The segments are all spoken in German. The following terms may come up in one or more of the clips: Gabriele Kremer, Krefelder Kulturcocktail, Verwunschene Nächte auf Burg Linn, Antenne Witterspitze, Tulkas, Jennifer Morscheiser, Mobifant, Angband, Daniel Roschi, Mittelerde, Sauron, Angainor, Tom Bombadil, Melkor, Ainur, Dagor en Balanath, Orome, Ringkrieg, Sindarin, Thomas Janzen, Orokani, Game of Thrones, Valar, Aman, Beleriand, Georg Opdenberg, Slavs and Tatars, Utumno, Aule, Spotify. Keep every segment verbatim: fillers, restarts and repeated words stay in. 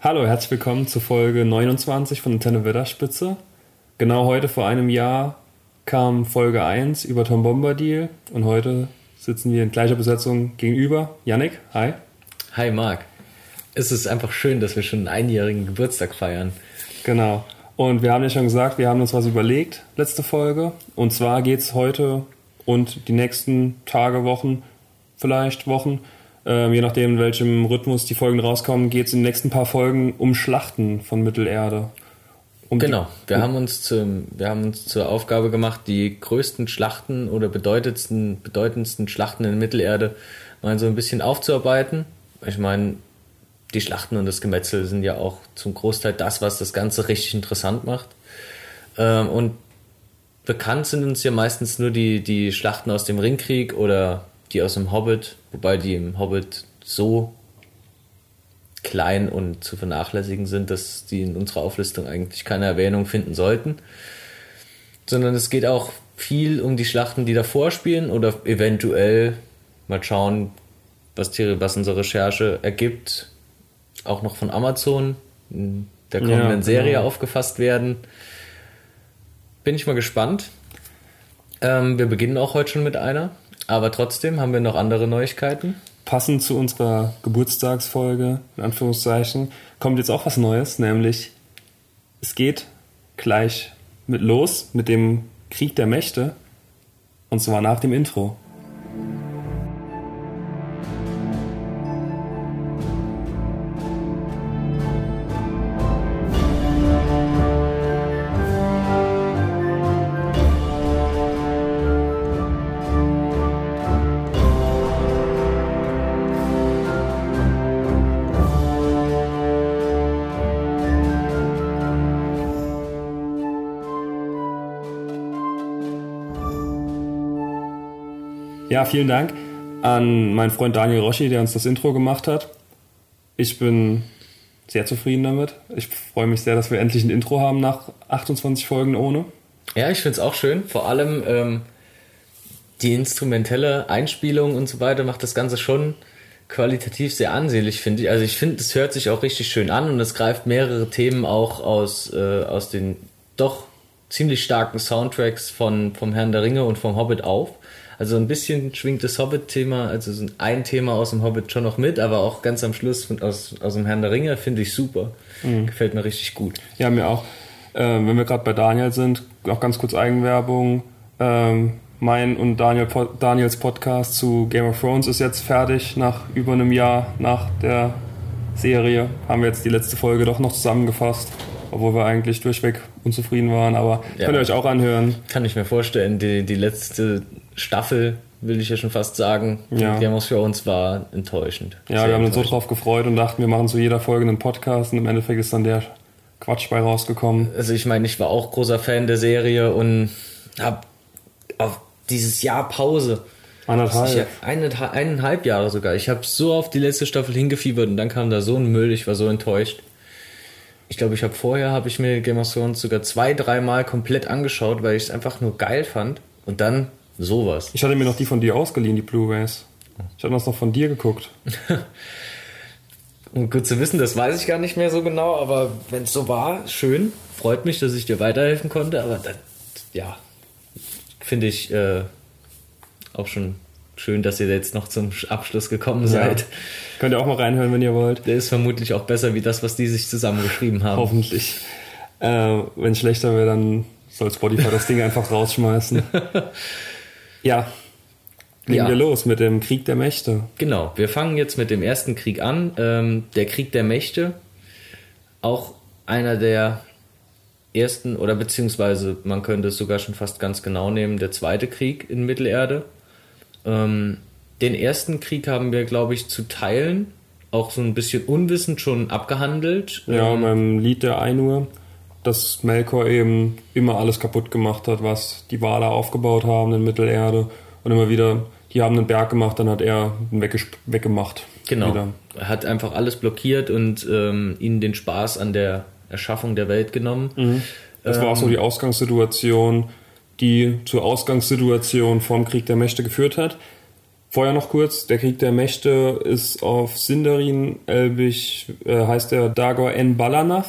Hallo, herzlich willkommen zu Folge neunundzwanzig von Antenne Witterspitze. Genau heute vor einem Jahr kam Folge eins über Tom Bombadil und heute sitzen wir in gleicher Besetzung gegenüber. Yannick, hi. Hi Marc. Es ist einfach schön, dass wir schon einen einjährigen Geburtstag feiern. Genau. Und wir haben ja schon gesagt, wir haben uns was überlegt, letzte Folge. Und zwar geht es heute und die nächsten Tage, Wochen, vielleicht Wochen, Ähm, je nachdem, in welchem Rhythmus die Folgen rauskommen, geht es in den nächsten paar Folgen um Schlachten von Mittelerde. Um genau, wir, um haben uns zu, wir haben uns zur Aufgabe gemacht, die größten Schlachten oder bedeutendsten, bedeutendsten Schlachten in Mittelerde mal so ein bisschen aufzuarbeiten. Ich meine, die Schlachten und das Gemetzel sind ja auch zum Großteil das, was das Ganze richtig interessant macht. Ähm, und bekannt sind uns ja meistens nur die, die Schlachten aus dem Ringkrieg oder die aus dem Hobbit, wobei die im Hobbit so klein und zu vernachlässigen sind, dass die in unserer Auflistung eigentlich keine Erwähnung finden sollten. Sondern es geht auch viel um die Schlachten, die davor spielen oder eventuell mal schauen, was, die, was unsere Recherche ergibt. Auch noch von Amazon, in der kommenden ja, Serie genau. aufgefasst werden. Bin ich mal gespannt. Ähm, wir beginnen auch heute schon mit einer. Aber trotzdem haben wir noch andere Neuigkeiten. Passend zu unserer Geburtstagsfolge, in Anführungszeichen, kommt jetzt auch was Neues, nämlich es geht gleich mit los mit dem Krieg der Mächte, und zwar nach dem Intro. Ja, vielen Dank an meinen Freund Daniel Roschi, der uns das Intro gemacht hat. Ich bin sehr zufrieden damit. Ich freue mich sehr, dass wir endlich ein Intro haben nach achtundzwanzig Folgen ohne. Ja, ich finde es auch schön. Vor allem ähm, die instrumentelle Einspielung und so weiter macht das Ganze schon qualitativ sehr ansehnlich, finde ich. Also ich finde, es hört sich auch richtig schön an und es greift mehrere Themen auch aus, äh, aus den doch ziemlich starken Soundtracks von, vom Herrn der Ringe und vom Hobbit auf. Also ein bisschen schwingt das Hobbit-Thema, also ein Thema aus dem Hobbit schon noch mit, aber auch ganz am Schluss aus, aus dem Herrn der Ringe finde ich super. Mhm. Gefällt mir richtig gut. Ja, mir auch. Ähm, wenn wir gerade bei Daniel sind, auch ganz kurz Eigenwerbung. Ähm, mein und Daniel, Daniels Podcast zu Game of Thrones ist jetzt fertig. Nach über einem Jahr nach der Serie haben wir jetzt die letzte Folge doch noch zusammengefasst. Obwohl wir eigentlich durchweg unzufrieden waren, aber ja, könnt ihr euch auch anhören. Kann ich mir vorstellen, die, die letzte Staffel, will ich ja schon fast sagen, ja. Game of Thrones war enttäuschend. Ja, Sehr wir haben uns so drauf gefreut und dachten, wir machen zu jeder Folge einen Podcast und im Endeffekt ist dann der Quatsch bei rausgekommen. Also ich meine, ich war auch großer Fan der Serie und habe auf dieses Jahr Pause. Anderthalb. Ich, eineinhalb, eineinhalb Jahre sogar. Ich habe so auf die letzte Staffel hingefiebert und dann kam da so ein Müll, ich war so enttäuscht. Ich glaube, ich habe vorher, habe ich mir Game of Thrones sogar zwei, dreimal komplett angeschaut, weil ich es einfach nur geil fand. Und dann sowas. Ich hatte mir noch die von dir ausgeliehen, die Blu-rays. Ich hatte das noch von dir geguckt. Und gut zu wissen, das weiß ich gar nicht mehr so genau, aber wenn es so war, schön. Freut mich, dass ich dir weiterhelfen konnte, aber dann, ja, finde ich äh, auch schon schön, dass ihr jetzt noch zum Abschluss gekommen seid. Ja. Könnt ihr auch mal reinhören, wenn ihr wollt. Der ist vermutlich auch besser wie das, was die sich zusammengeschrieben haben. Hoffentlich. Äh, wenn es schlechter wäre, dann soll Spotify das Ding einfach rausschmeißen. Ja, legen ja. wir los mit dem Krieg der Mächte. Genau, wir fangen jetzt mit dem ersten Krieg an. Ähm, der Krieg der Mächte, auch einer der ersten, oder beziehungsweise man könnte es sogar schon fast ganz genau nehmen, der zweite Krieg in Mittelerde. Den ersten Krieg haben wir, glaube ich, zu Teilen auch so ein bisschen unwissend schon abgehandelt. Ja, ähm, beim Lied der Ainur, dass Melkor eben immer alles kaputt gemacht hat, was die Valar aufgebaut haben in Mittelerde. Und immer wieder, die haben einen Berg gemacht, dann hat er ihn weggesp- weggemacht. Genau, wieder. Er hat einfach alles blockiert und ähm, ihnen den Spaß an der Erschaffung der Welt genommen. Mhm. Das ähm, war auch so die Ausgangssituation, die zur Ausgangssituation vom Krieg der Mächte geführt hat. Vorher noch kurz, der Krieg der Mächte ist auf Sindarin, elbisch äh, heißt der Dagor en Balanath.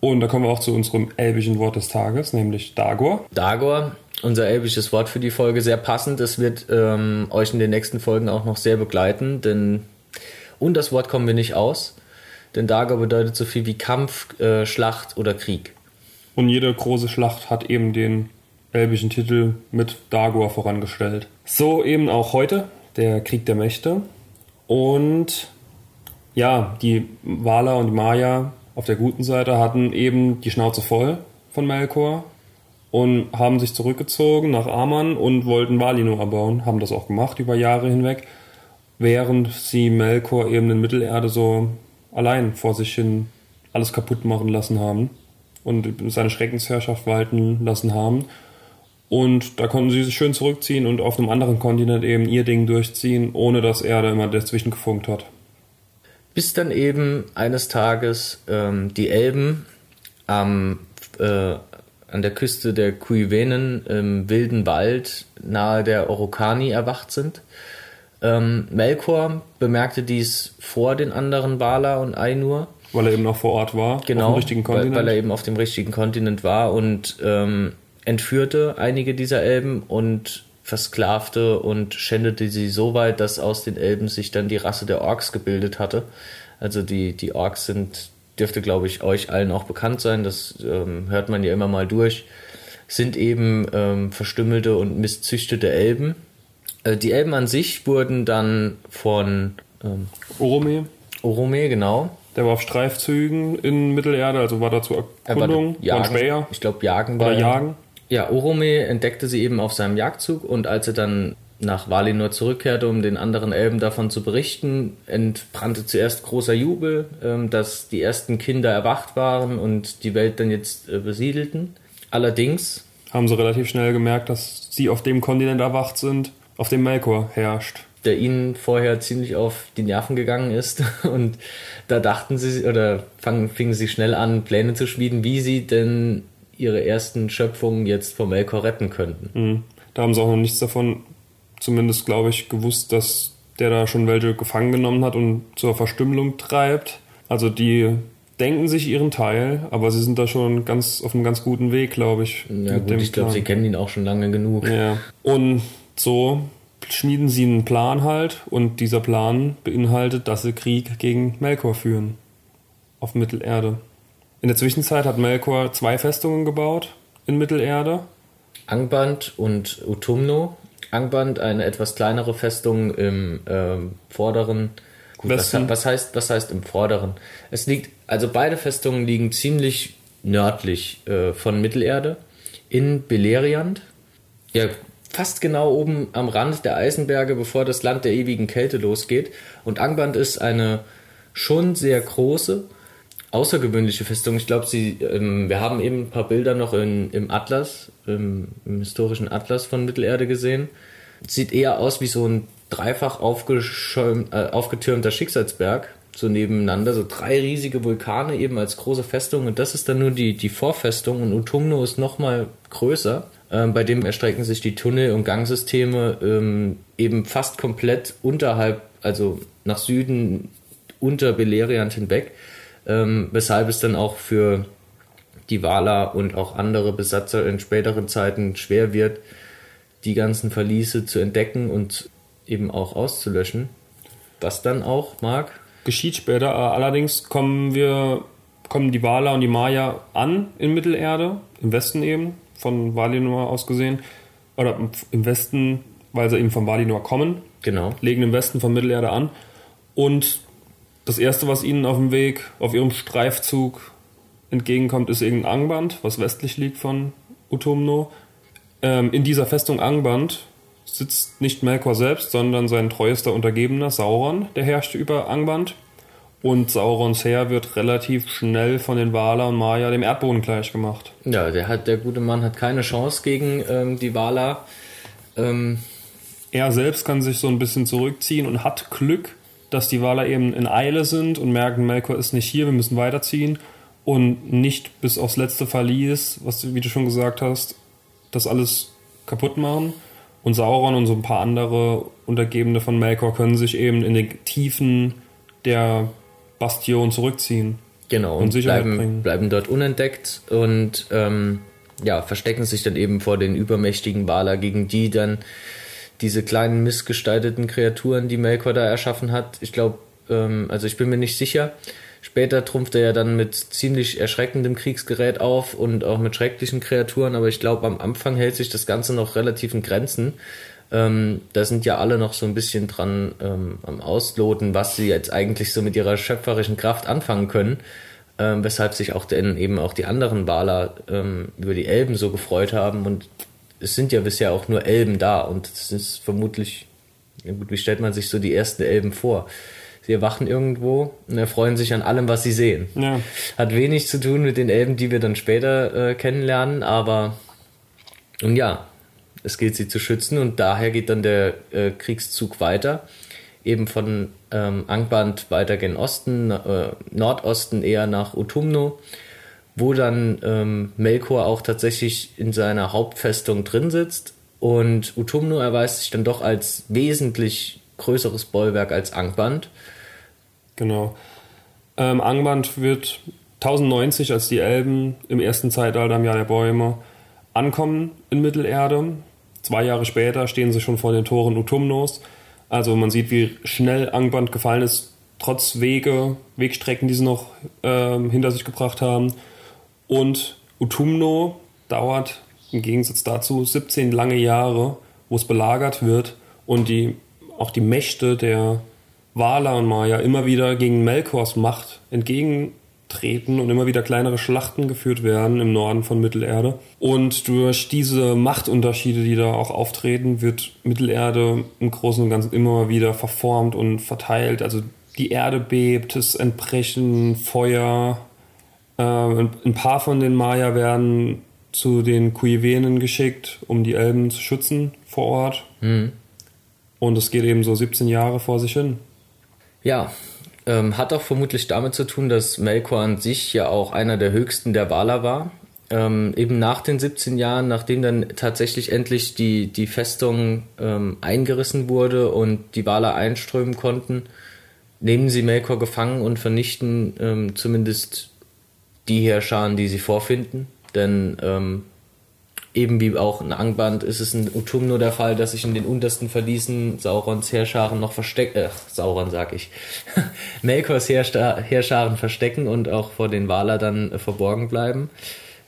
Und da kommen wir auch zu unserem elbischen Wort des Tages, nämlich Dagor. Dagor, unser elbisches Wort für die Folge, sehr passend. Das wird ähm, euch in den nächsten Folgen auch noch sehr begleiten, denn und das Wort kommen wir nicht aus, denn Dagor bedeutet so viel wie Kampf, äh, Schlacht oder Krieg. Und jede große Schlacht hat eben den elbischen Titel mit Dagor vorangestellt. So eben auch heute, der Krieg der Mächte. Und ja, die Valar und Maya auf der guten Seite hatten eben die Schnauze voll von Melkor und haben sich zurückgezogen nach Aman und wollten Valinor erbauen, haben das auch gemacht über Jahre hinweg, während sie Melkor eben in Mittelerde so allein vor sich hin alles kaputt machen lassen haben und seine Schreckensherrschaft walten lassen haben. Und da konnten sie sich schön zurückziehen und auf einem anderen Kontinent eben ihr Ding durchziehen, ohne dass er da immer dazwischen gefunkt hat. Bis dann eben eines Tages ähm, die Elben am, äh, an der Küste der Cuiviénen im wilden Wald nahe der Orokani erwacht sind. Ähm, Melkor bemerkte dies vor den anderen Valar und Ainur. Weil er eben noch vor Ort war, genau, auf dem richtigen Kontinent. Weil, weil er eben auf dem richtigen Kontinent war und ähm, entführte einige dieser Elben und versklavte und schändete sie so weit, dass aus den Elben sich dann die Rasse der Orks gebildet hatte. Also die, die Orks sind, dürfte glaube ich euch allen auch bekannt sein, das ähm, hört man ja immer mal durch, sind eben ähm, verstümmelte und misszüchtete Elben. Äh, die Elben an sich wurden dann von ähm, Orome. Orome, genau. Der war auf Streifzügen in Mittelerde, also war dazu Erkundung, war ein Späher. Ich glaube, Jagen war Oder Jagen. Ja, Orome entdeckte sie eben auf seinem Jagdzug und als er dann nach Valinor zurückkehrte, um den anderen Elben davon zu berichten, entbrannte zuerst großer Jubel, dass die ersten Kinder erwacht waren und die Welt dann jetzt besiedelten. Allerdings haben sie relativ schnell gemerkt, dass sie auf dem Kontinent erwacht sind, auf dem Melkor herrscht, der ihnen vorher ziemlich auf die Nerven gegangen ist, und da dachten sie oder fangen, fingen sie schnell an, Pläne zu schmieden, wie sie denn ihre ersten Schöpfungen jetzt vom Melkor retten könnten. Mhm. Da haben sie auch noch nichts davon, zumindest glaube ich, gewusst, dass der da schon welche gefangen genommen hat und zur Verstümmelung treibt. Also die denken sich ihren Teil, aber sie sind da schon ganz auf einem ganz guten Weg, glaube ich. Ja, mit gut, dem ich glaube, sie kennen ihn auch schon lange genug. Ja. Und so schmieden sie einen Plan halt, und dieser Plan beinhaltet, dass sie Krieg gegen Melkor führen auf Mittelerde. In der Zwischenzeit hat Melkor zwei Festungen gebaut in Mittelerde. Angband und Utumno. Angband, eine etwas kleinere Festung im ähm, vorderen... Gut, was, was, heißt, was heißt im vorderen? Es liegt, also beide Festungen liegen ziemlich nördlich äh, von Mittelerde in Beleriand. Ja, fast genau oben am Rand der Eisenberge, bevor das Land der ewigen Kälte losgeht. Und Angband ist eine schon sehr große, außergewöhnliche Festung. Ich glaube, sie, ähm, wir haben eben ein paar Bilder noch in, im Atlas, im, im historischen Atlas von Mittelerde gesehen. Sieht eher aus wie so ein dreifach aufgeschäum, äh, aufgetürmter Schicksalsberg, so nebeneinander. So drei riesige Vulkane eben als große Festung. Und das ist dann nur die, die Vorfestung. Und Utumno ist nochmal größer. Bei dem erstrecken sich die Tunnel- und Gangsysteme ähm, eben fast komplett unterhalb, also nach Süden unter Beleriand hinweg, ähm, weshalb es dann auch für die Valar und auch andere Besatzer in späteren Zeiten schwer wird, die ganzen Verliese zu entdecken und eben auch auszulöschen. Was dann auch mag. Geschieht später, allerdings kommen wir, kommen die Valar und die Maya an in Mittelerde, im Westen eben. Von Valinor aus gesehen, oder im Westen, weil sie eben von Valinor kommen, genau, legen im Westen von Mittelerde an, und das erste, was ihnen auf dem Weg, auf ihrem Streifzug entgegenkommt, ist irgendein Angband, was westlich liegt von Utumno. Ähm, in dieser Festung Angband sitzt nicht Melkor selbst, sondern sein treuester Untergebener Sauron, der herrschte über Angband, und Saurons Heer wird relativ schnell von den Valar und Maya dem Erdboden gleich gemacht. Ja, der, hat, der gute Mann hat keine Chance gegen ähm, die Valar. Ähm er selbst kann sich so ein bisschen zurückziehen und hat Glück, dass die Valar eben in Eile sind und merken, Melkor ist nicht hier, wir müssen weiterziehen. Und nicht bis aufs letzte Verlies, was, wie du schon gesagt hast, das alles kaputt machen. Und Sauron und so ein paar andere Untergebene von Melkor können sich eben in den Tiefen der Bastion zurückziehen. Genau, und, und Sicherheit bleiben, bringen. bleiben dort unentdeckt und ähm, ja, verstecken sich dann eben vor den übermächtigen Valar, gegen die dann diese kleinen missgestalteten Kreaturen, die Melkor da erschaffen hat, ich glaube, ähm, also ich bin mir nicht sicher. Später trumpft er ja dann mit ziemlich erschreckendem Kriegsgerät auf und auch mit schrecklichen Kreaturen, aber ich glaube, am Anfang hält sich das Ganze noch relativ in Grenzen. Ähm, da sind ja alle noch so ein bisschen dran ähm, am Ausloten, was sie jetzt eigentlich so mit ihrer schöpferischen Kraft anfangen können, ähm, weshalb sich auch denn eben auch die anderen Valar ähm, über die Elben so gefreut haben, und es sind ja bisher auch nur Elben da, und es ist vermutlich, ja gut, wie stellt man sich so die ersten Elben vor? Sie erwachen irgendwo und erfreuen sich an allem, was sie sehen. Ja. Hat wenig zu tun mit den Elben, die wir dann später äh, kennenlernen, aber und ja, es gilt, sie zu schützen, und daher geht dann der äh, Kriegszug weiter, eben von ähm, Angband weiter gen Osten, äh, Nordosten eher nach Utumno, wo dann ähm, Melkor auch tatsächlich in seiner Hauptfestung drin sitzt, und Utumno erweist sich dann doch als wesentlich größeres Bollwerk als Angband. Genau. Ähm, Angband wird tausendneunzig, als die Elben im ersten Zeitalter, im Jahr der Bäume, ankommen in Mittelerde. Zwei Jahre später stehen sie schon vor den Toren Utumnos. Also man sieht, wie schnell Angband gefallen ist, trotz Wege, Wegstrecken, die sie noch ähm, hinter sich gebracht haben. Und Utumno dauert im Gegensatz dazu siebzehn lange Jahre, wo es belagert wird und die auch die Mächte der Valar und Maya immer wieder gegen Melkors Macht entgegentreten und immer wieder kleinere Schlachten geführt werden im Norden von Mittelerde. Und durch diese Machtunterschiede, die da auch auftreten, wird Mittelerde im Großen und Ganzen immer wieder verformt und verteilt. Also die Erde bebt, es entbrechen Feuer. Äh, ein paar von den Maya werden zu den Cuiviénen geschickt, um die Elben zu schützen vor Ort. Mhm. Und es geht eben so siebzehn Jahre vor sich hin. Ja, ähm, hat auch vermutlich damit zu tun, dass Melkor an sich ja auch einer der höchsten der Valar war. Ähm, eben nach den siebzehn Jahren, nachdem dann tatsächlich endlich die, die Festung ähm, eingerissen wurde und die Valar einströmen konnten, nehmen sie Melkor gefangen und vernichten ähm, zumindest die Herrscharen, die sie vorfinden. Denn ähm, eben wie auch in Angband ist es in Utumno der Fall, dass sich in den untersten Verließen Saurons Heerscharen noch verstecken, ach, Sauron sag ich, Melkors Heersta- Heerscharen verstecken und auch vor den Valar dann äh, verborgen bleiben,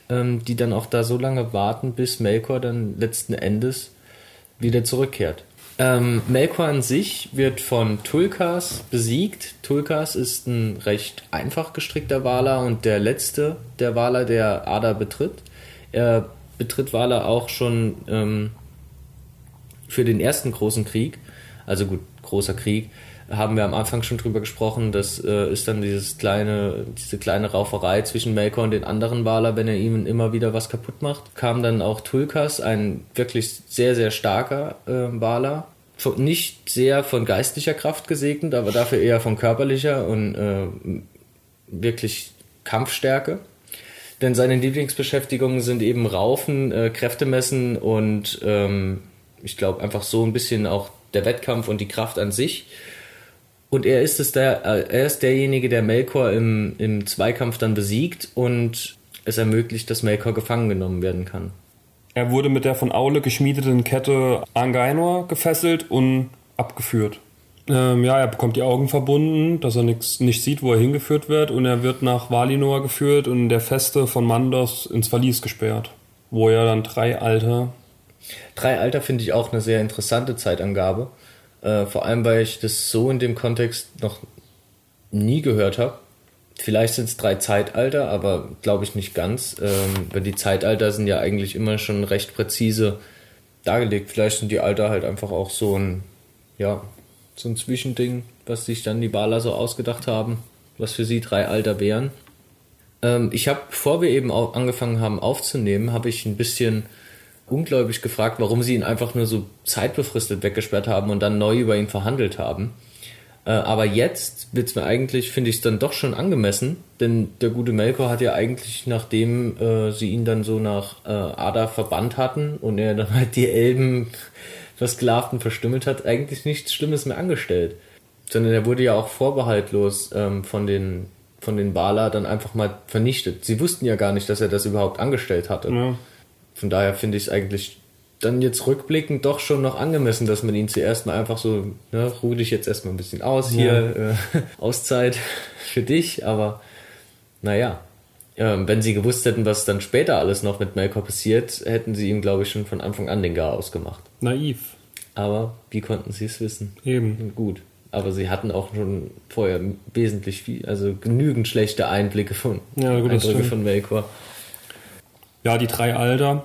ähm, die dann auch da so lange warten, bis Melkor dann letzten Endes wieder zurückkehrt. Ähm, Melkor an sich wird von Tulkas besiegt. Tulkas ist ein recht einfach gestrickter Valar und der letzte der Valar, der Ada betritt. Er betritt Valar auch schon ähm, für den ersten großen Krieg, also gut, großer Krieg, haben wir am Anfang schon drüber gesprochen, das äh, ist dann dieses kleine, diese kleine Rauferei zwischen Melkor und den anderen Valar, wenn er ihnen immer wieder was kaputt macht. Kam dann auch Tulkas, ein wirklich sehr, sehr starker äh, Valar, von, nicht sehr von geistlicher Kraft gesegnet, aber dafür eher von körperlicher und äh, wirklich Kampfstärke. Denn seine Lieblingsbeschäftigungen sind eben Raufen, äh, Kräftemessen und ähm, ich glaube einfach so ein bisschen auch der Wettkampf und die Kraft an sich. Und er ist es der, äh, er ist derjenige, der Melkor im, im Zweikampf dann besiegt und es ermöglicht, dass Melkor gefangen genommen werden kann. Er wurde mit der von Aule geschmiedeten Kette Angainor gefesselt und abgeführt. Ähm, ja, er bekommt die Augen verbunden, dass er nix, nicht sieht, wo er hingeführt wird, und er wird nach Valinor geführt und in der Feste von Mandos ins Verlies gesperrt, wo er dann drei Alter... Drei Alter finde ich auch eine sehr interessante Zeitangabe, äh, vor allem, weil ich das so in dem Kontext noch nie gehört habe. Vielleicht sind es drei Zeitalter, aber glaube ich nicht ganz, ähm, weil die Zeitalter sind ja eigentlich immer schon recht präzise dargelegt. Vielleicht sind die Alter halt einfach auch so ein... ja. So ein Zwischending, was sich dann die Valar so ausgedacht haben, was für sie drei Alter wären. Ähm, ich habe, bevor wir eben auch angefangen haben aufzunehmen, habe ich ein bisschen ungläubig gefragt, warum sie ihn einfach nur so zeitbefristet weggesperrt haben und dann neu über ihn verhandelt haben. Äh, aber jetzt wird's mir eigentlich, finde ich es dann doch schon angemessen, denn der gute Melkor hat ja eigentlich, nachdem äh, sie ihn dann so nach äh, Ada verbannt hatten und er dann halt die Elben versklavt und verstümmelt hat, eigentlich nichts Schlimmes mehr angestellt. Sondern er wurde ja auch vorbehaltlos ähm, von den von den Valar dann einfach mal vernichtet. Sie wussten ja gar nicht, dass er das überhaupt angestellt hatte. Ja. Von daher finde ich es eigentlich dann jetzt rückblickend doch schon noch angemessen, dass man ihn zuerst mal einfach so, ne, ruh dich jetzt erstmal ein bisschen aus hier, ja. äh, Auszeit für dich, aber naja. Ähm, wenn sie gewusst hätten, was dann später alles noch mit Melkor passiert, hätten sie ihm, glaube ich, schon von Anfang an den Garaus gemacht. Naiv. Aber wie konnten sie es wissen? Eben. Gut. Aber sie hatten auch schon vorher wesentlich viel, also genügend schlechte Einblicke von, ja, gut, Eindrücke von Melkor. Ja, die drei Alter,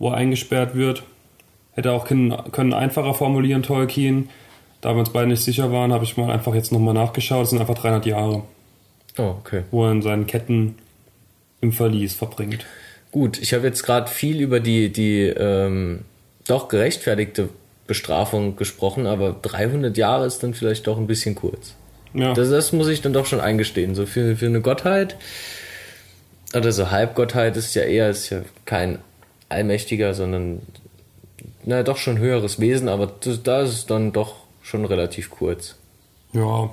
wo er eingesperrt wird, hätte auch können, können einfacher formulieren, Tolkien. Da wir uns beide nicht sicher waren, habe ich mal einfach jetzt nochmal nachgeschaut. Es sind einfach dreihundert Jahre. Oh, okay. Wo er in seinen Ketten im Verlies verbringt. Gut, ich habe jetzt gerade viel über die, die ähm, doch gerechtfertigte Bestrafung gesprochen, aber dreihundert Jahre ist dann vielleicht doch ein bisschen kurz. Ja. Das, das muss ich dann doch schon eingestehen. So für, für eine Gottheit oder so Halbgottheit ist ja eher, ist ja kein Allmächtiger, sondern na, doch schon höheres Wesen, aber da ist es dann doch schon relativ kurz. Ja,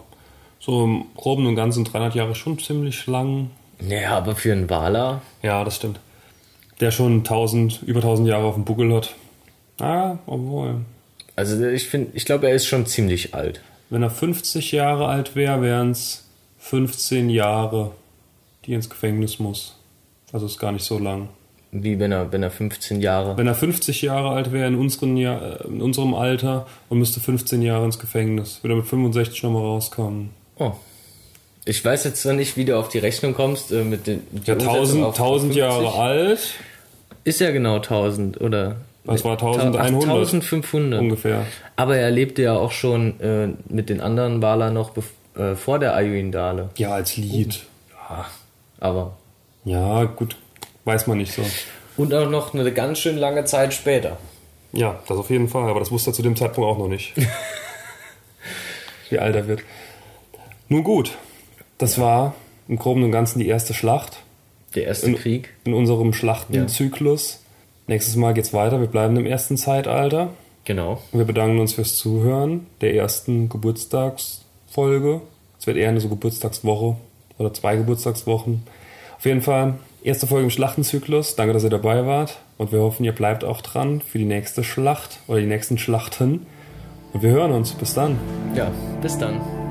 so im Groben und Ganzen dreihundert Jahre schon ziemlich lang. Naja, aber für einen Valar. Ja, das stimmt. Der schon tausend, über tausend Jahre auf dem Buckel hat. Ah, obwohl. Also ich finde, ich glaube, er ist schon ziemlich alt. Wenn er fünfzig Jahre alt wäre, wären es fünfzehn Jahre, die ins Gefängnis muss. Also ist gar nicht so lang. Wie wenn er, wenn er fünfzehn Jahre... Wenn er fünfzig Jahre alt wäre in, in unserem Alter und müsste fünfzehn Jahre ins Gefängnis, würde er mit fünfundsechzig nochmal rauskommen. Oh. Ich weiß jetzt noch nicht, wie du auf die Rechnung kommst. Äh, mit den, mit ja, tausend Jahre alt. Ist ja genau tausend, oder? Das war eintausendeinhundert. eintausendfünfhundert. Ungefähr. Aber er lebte ja auch schon äh, mit den anderen Valar noch bef- äh, vor der Ainulindalë. Ja, als Lied. Ja, aber. Ja, gut. Weiß man nicht so. Und auch noch eine ganz schön lange Zeit später. Ja, das auf jeden Fall. Aber das wusste er zu dem Zeitpunkt auch noch nicht. Wie alt er wird. Nun gut. Das war im Groben und Ganzen die erste Schlacht. Der erste in, Krieg. In unserem Schlachtenzyklus. Ja. Nächstes Mal geht's weiter. Wir bleiben im ersten Zeitalter. Genau. Und wir bedanken uns fürs Zuhören der ersten Geburtstagsfolge. Es wird eher eine so Geburtstagswoche oder zwei Geburtstagswochen. Auf jeden Fall erste Folge im Schlachtenzyklus. Danke, dass ihr dabei wart. Und wir hoffen, ihr bleibt auch dran für die nächste Schlacht oder die nächsten Schlachten. Und wir hören uns. Bis dann. Ja, bis dann.